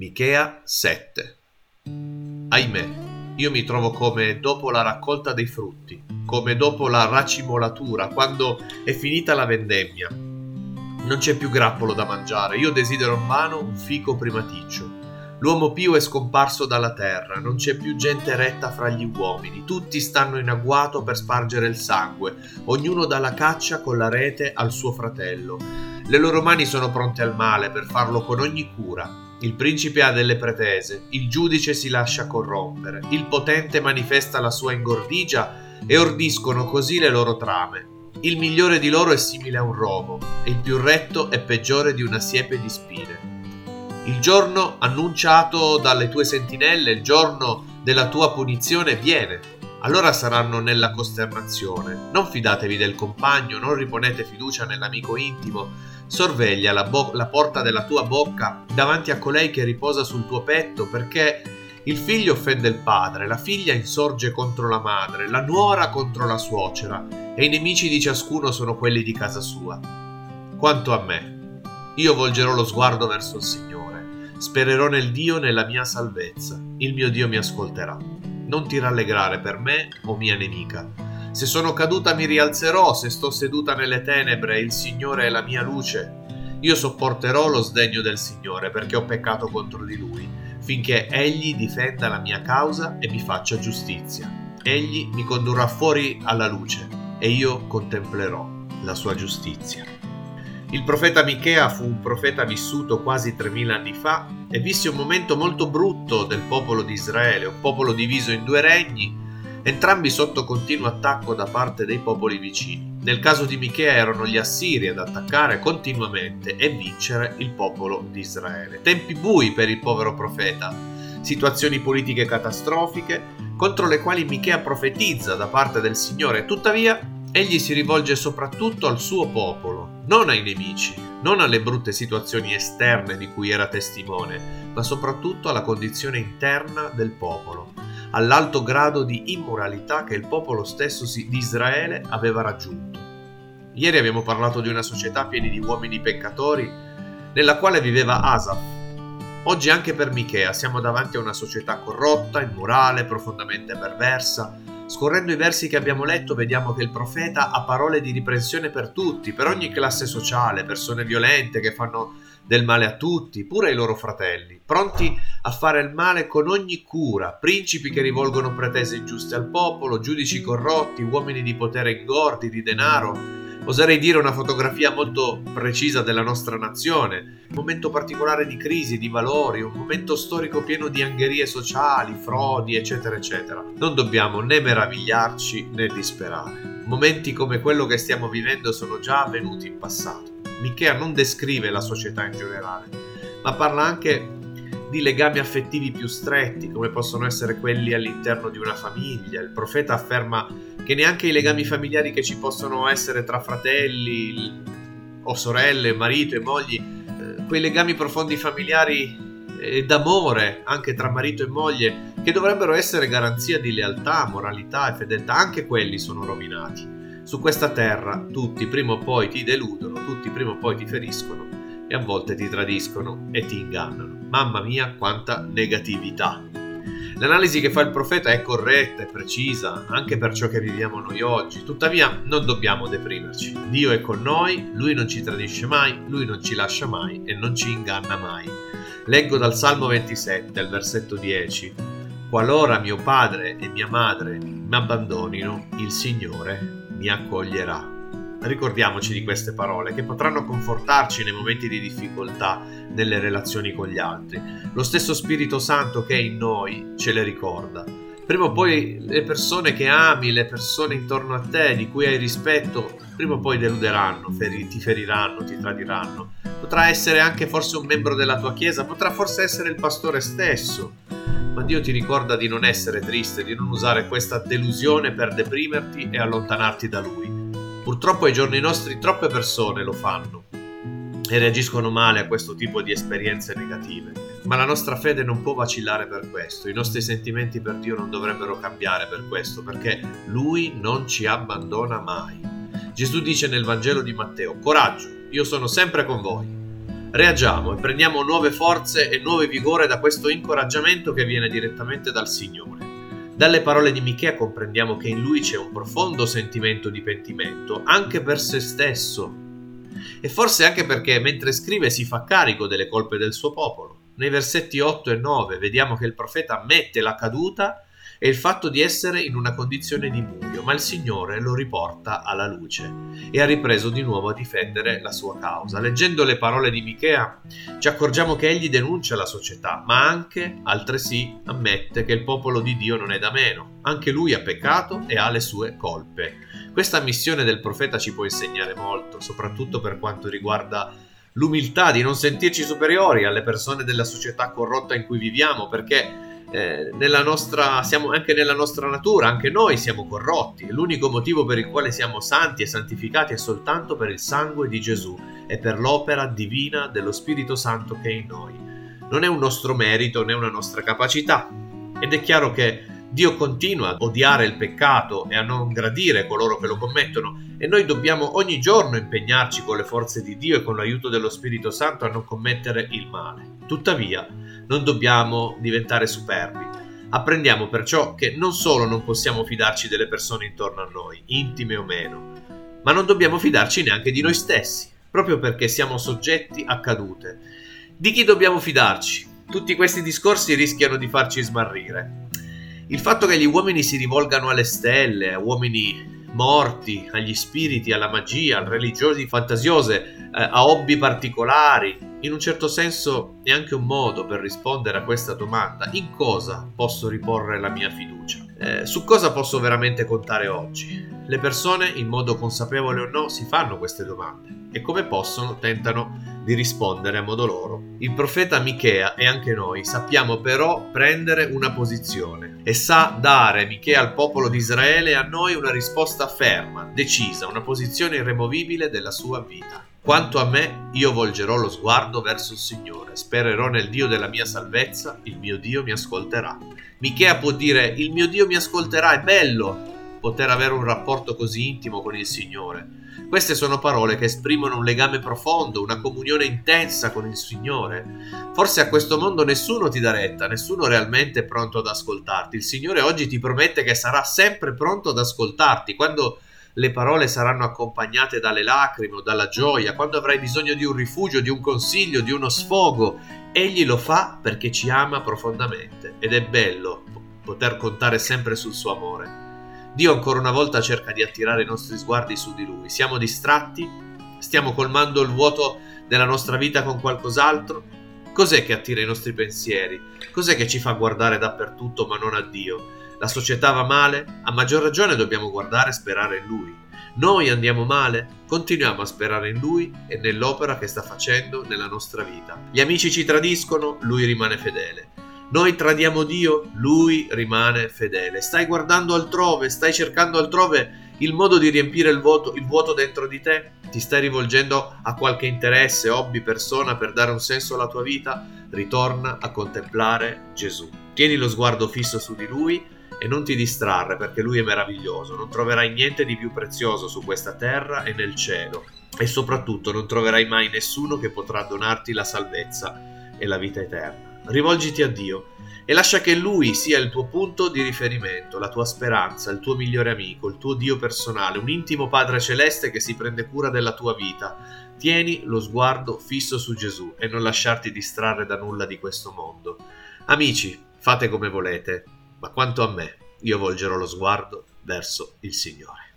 Michea 7. Ahimè, io mi trovo come dopo la raccolta dei frutti, come dopo la racimolatura, quando è finita la vendemmia. Non c'è più grappolo da mangiare, io desidero in mano un fico primaticcio. L'uomo pio è scomparso dalla terra, non c'è più gente retta fra gli uomini, tutti stanno in agguato per spargere il sangue, ognuno dà la caccia con la rete al suo fratello. Le loro mani sono pronte al male per farlo con ogni cura. Il principe ha delle pretese, il giudice si lascia corrompere, il potente manifesta la sua ingordigia e ordiscono così le loro trame. Il migliore di loro è simile a un rovo e il più retto è peggiore di una siepe di spine. Il giorno annunciato dalle tue sentinelle, il giorno della tua punizione viene. Allora saranno nella costernazione. Non fidatevi del compagno, non riponete fiducia nell'amico intimo. Sorveglia la porta della tua bocca davanti a colei che riposa sul tuo petto, perché il figlio offende il padre, la figlia insorge contro la madre, la nuora contro la suocera, e i nemici di ciascuno sono quelli di casa sua. Quanto a me, io volgerò lo sguardo verso il Signore. Spererò nel Dio, nella mia salvezza. Il mio Dio mi ascolterà. Non ti rallegrare per me, o mia nemica. Se sono caduta mi rialzerò, se sto seduta nelle tenebre, il Signore è la mia luce. Io sopporterò lo sdegno del Signore, perché ho peccato contro di Lui, finché Egli difenda la mia causa e mi faccia giustizia. Egli mi condurrà fuori alla luce, e io contemplerò la sua giustizia. Il profeta Michea fu un profeta vissuto quasi 3000 anni fa e visse un momento molto brutto del popolo di Israele, un popolo diviso in due regni, entrambi sotto continuo attacco da parte dei popoli vicini. Nel caso di Michea erano gli Assiri ad attaccare continuamente e vincere il popolo di Israele. Tempi bui per il povero profeta, situazioni politiche catastrofiche contro le quali Michea profetizza da parte del Signore, tuttavia egli si rivolge soprattutto al suo popolo, non ai nemici, non alle brutte situazioni esterne di cui era testimone, ma soprattutto alla condizione interna del popolo, all'alto grado di immoralità che il popolo stesso di Israele aveva raggiunto. Ieri abbiamo parlato di una società piena di uomini peccatori nella quale viveva Asaf. Oggi anche per Michea siamo davanti a una società corrotta, immorale, profondamente perversa. Scorrendo i versi che abbiamo letto vediamo che il profeta ha parole di riprensione per tutti, per ogni classe sociale, persone violente che fanno del male a tutti, pure ai loro fratelli, pronti a fare il male con ogni cura, principi che rivolgono pretese ingiuste al popolo, giudici corrotti, uomini di potere ingordi di denaro. Oserei dire una fotografia molto precisa della nostra nazione, un momento particolare di crisi, di valori, un momento storico pieno di angherie sociali, frodi, eccetera, eccetera. Non dobbiamo né meravigliarci né disperare. Momenti come quello che stiamo vivendo sono già avvenuti in passato. Michea non descrive la società in generale, ma parla anche di legami affettivi più stretti, come possono essere quelli all'interno di una famiglia. Il profeta afferma che neanche i legami familiari che ci possono essere tra fratelli o sorelle, marito e mogli, quei legami profondi familiari e d'amore anche tra marito e moglie, che dovrebbero essere garanzia di lealtà, moralità e fedeltà, anche quelli sono rovinati. Su questa terra tutti prima o poi ti deludono, tutti prima o poi ti feriscono e a volte ti tradiscono e ti ingannano. Mamma mia, quanta negatività! L'analisi che fa il profeta è corretta e precisa anche per ciò che viviamo noi oggi. Tuttavia non dobbiamo deprimerci. Dio è con noi, Lui non ci tradisce mai, Lui non ci lascia mai e non ci inganna mai. Leggo dal Salmo 27, al versetto 10. Qualora mio padre e mia madre mi abbandonino, il Signore mi accoglierà. Ricordiamoci di queste parole che potranno confortarci nei momenti di difficoltà nelle relazioni con gli altri. Lo stesso Spirito Santo che è in noi ce le ricorda. Prima o poi le persone che ami, le persone intorno a te di cui hai rispetto, prima o poi deluderanno, ti feriranno, ti tradiranno. Potrà essere anche forse un membro della tua chiesa, potrà forse essere il pastore stesso, ma Dio ti ricorda di non essere triste, di non usare questa delusione per deprimerti e allontanarti da Lui. Purtroppo ai giorni nostri troppe persone lo fanno e reagiscono male a questo tipo di esperienze negative, ma la nostra fede non può vacillare per questo, i nostri sentimenti per Dio non dovrebbero cambiare per questo, perché Lui non ci abbandona mai. Gesù dice nel Vangelo di Matteo: «Coraggio, io sono sempre con voi». reagiamo e prendiamo nuove forze e nuovo vigore da questo incoraggiamento che viene direttamente dal Signore. Dalle parole di Michea comprendiamo che in lui c'è un profondo sentimento di pentimento, anche per se stesso, e forse anche perché mentre scrive si fa carico delle colpe del suo popolo. Nei versetti 8 e 9 vediamo che il profeta ammette la caduta e il fatto di essere in una condizione di buio, ma il Signore lo riporta alla luce e ha ripreso di nuovo a difendere la sua causa. Leggendo le parole di Michea ci accorgiamo che egli denuncia la società, ma anche altresì ammette che il popolo di Dio non è da meno, anche lui ha peccato e ha le sue colpe. Questa missione del profeta ci può insegnare molto, soprattutto per quanto riguarda l'umiltà di non sentirci superiori alle persone della società corrotta in cui viviamo, perché siamo anche nella nostra natura, anche noi siamo corrotti. L'unico motivo per il quale siamo santi e santificati è soltanto per il sangue di Gesù e per l'opera divina dello Spirito Santo che è in noi. Non è un nostro merito né una nostra capacità, ed è chiaro che Dio continua a odiare il peccato e a non gradire coloro che lo commettono, e noi dobbiamo ogni giorno impegnarci con le forze di Dio e con l'aiuto dello Spirito Santo a non commettere il male. Tuttavia non dobbiamo diventare superbi. Apprendiamo perciò che non solo non possiamo fidarci delle persone intorno a noi, intime o meno, ma non dobbiamo fidarci neanche di noi stessi, proprio perché siamo soggetti a cadute. Di chi dobbiamo fidarci? Tutti questi discorsi rischiano di farci smarrire. Il fatto che gli uomini si rivolgano alle stelle, a uomini morti, agli spiriti, alla magia, a religiosi fantasiose, a hobby particolari, in un certo senso è anche un modo per rispondere a questa domanda: in cosa posso riporre la mia fiducia? Su cosa posso veramente contare oggi? Le persone, in modo consapevole o no, si fanno queste domande e, come possono, tentano di rispondere a modo loro. Il profeta Michea e anche noi sappiamo però prendere una posizione, e sa dare Michea al popolo di Israele e a noi una risposta ferma, decisa, una posizione irremovibile della sua vita. Quanto a me, io volgerò lo sguardo verso il Signore, spererò nel Dio della mia salvezza, il mio Dio mi ascolterà. Michea può dire: il mio Dio mi ascolterà. È bello poter avere un rapporto così intimo con il Signore. Queste sono parole che esprimono un legame profondo, una comunione intensa con il Signore. Forse a questo mondo nessuno ti dà retta, nessuno realmente è pronto ad ascoltarti. Il Signore oggi ti promette che sarà sempre pronto ad ascoltarti, quando le parole saranno accompagnate dalle lacrime o dalla gioia, quando avrai bisogno di un rifugio, di un consiglio, di uno sfogo. Egli lo fa perché ci ama profondamente, ed è bello poter contare sempre sul suo amore. Dio ancora una volta cerca di attirare i nostri sguardi su di Lui. Siamo distratti? Stiamo colmando il vuoto della nostra vita con qualcos'altro? Cos'è che attira i nostri pensieri? Cos'è che ci fa guardare dappertutto ma non a Dio? La società va male? A maggior ragione dobbiamo guardare e sperare in Lui. Noi andiamo male? Continuiamo a sperare in Lui e nell'opera che sta facendo nella nostra vita. Gli amici ci tradiscono? Lui rimane fedele. Noi tradiamo Dio, Lui rimane fedele. Stai guardando altrove, stai cercando altrove il modo di riempire il vuoto dentro di te? Ti stai rivolgendo a qualche interesse, hobby, persona per dare un senso alla tua vita? Ritorna a contemplare Gesù. Tieni lo sguardo fisso su di Lui e non ti distrarre, perché Lui è meraviglioso. Non troverai niente di più prezioso su questa terra e nel cielo, e soprattutto non troverai mai nessuno che potrà donarti la salvezza e la vita eterna. Rivolgiti a Dio e lascia che Lui sia il tuo punto di riferimento, la tua speranza, il tuo migliore amico, il tuo Dio personale, un intimo Padre Celeste che si prende cura della tua vita. Tieni lo sguardo fisso su Gesù e non lasciarti distrarre da nulla di questo mondo. Amici, fate come volete, ma quanto a me, io volgerò lo sguardo verso il Signore.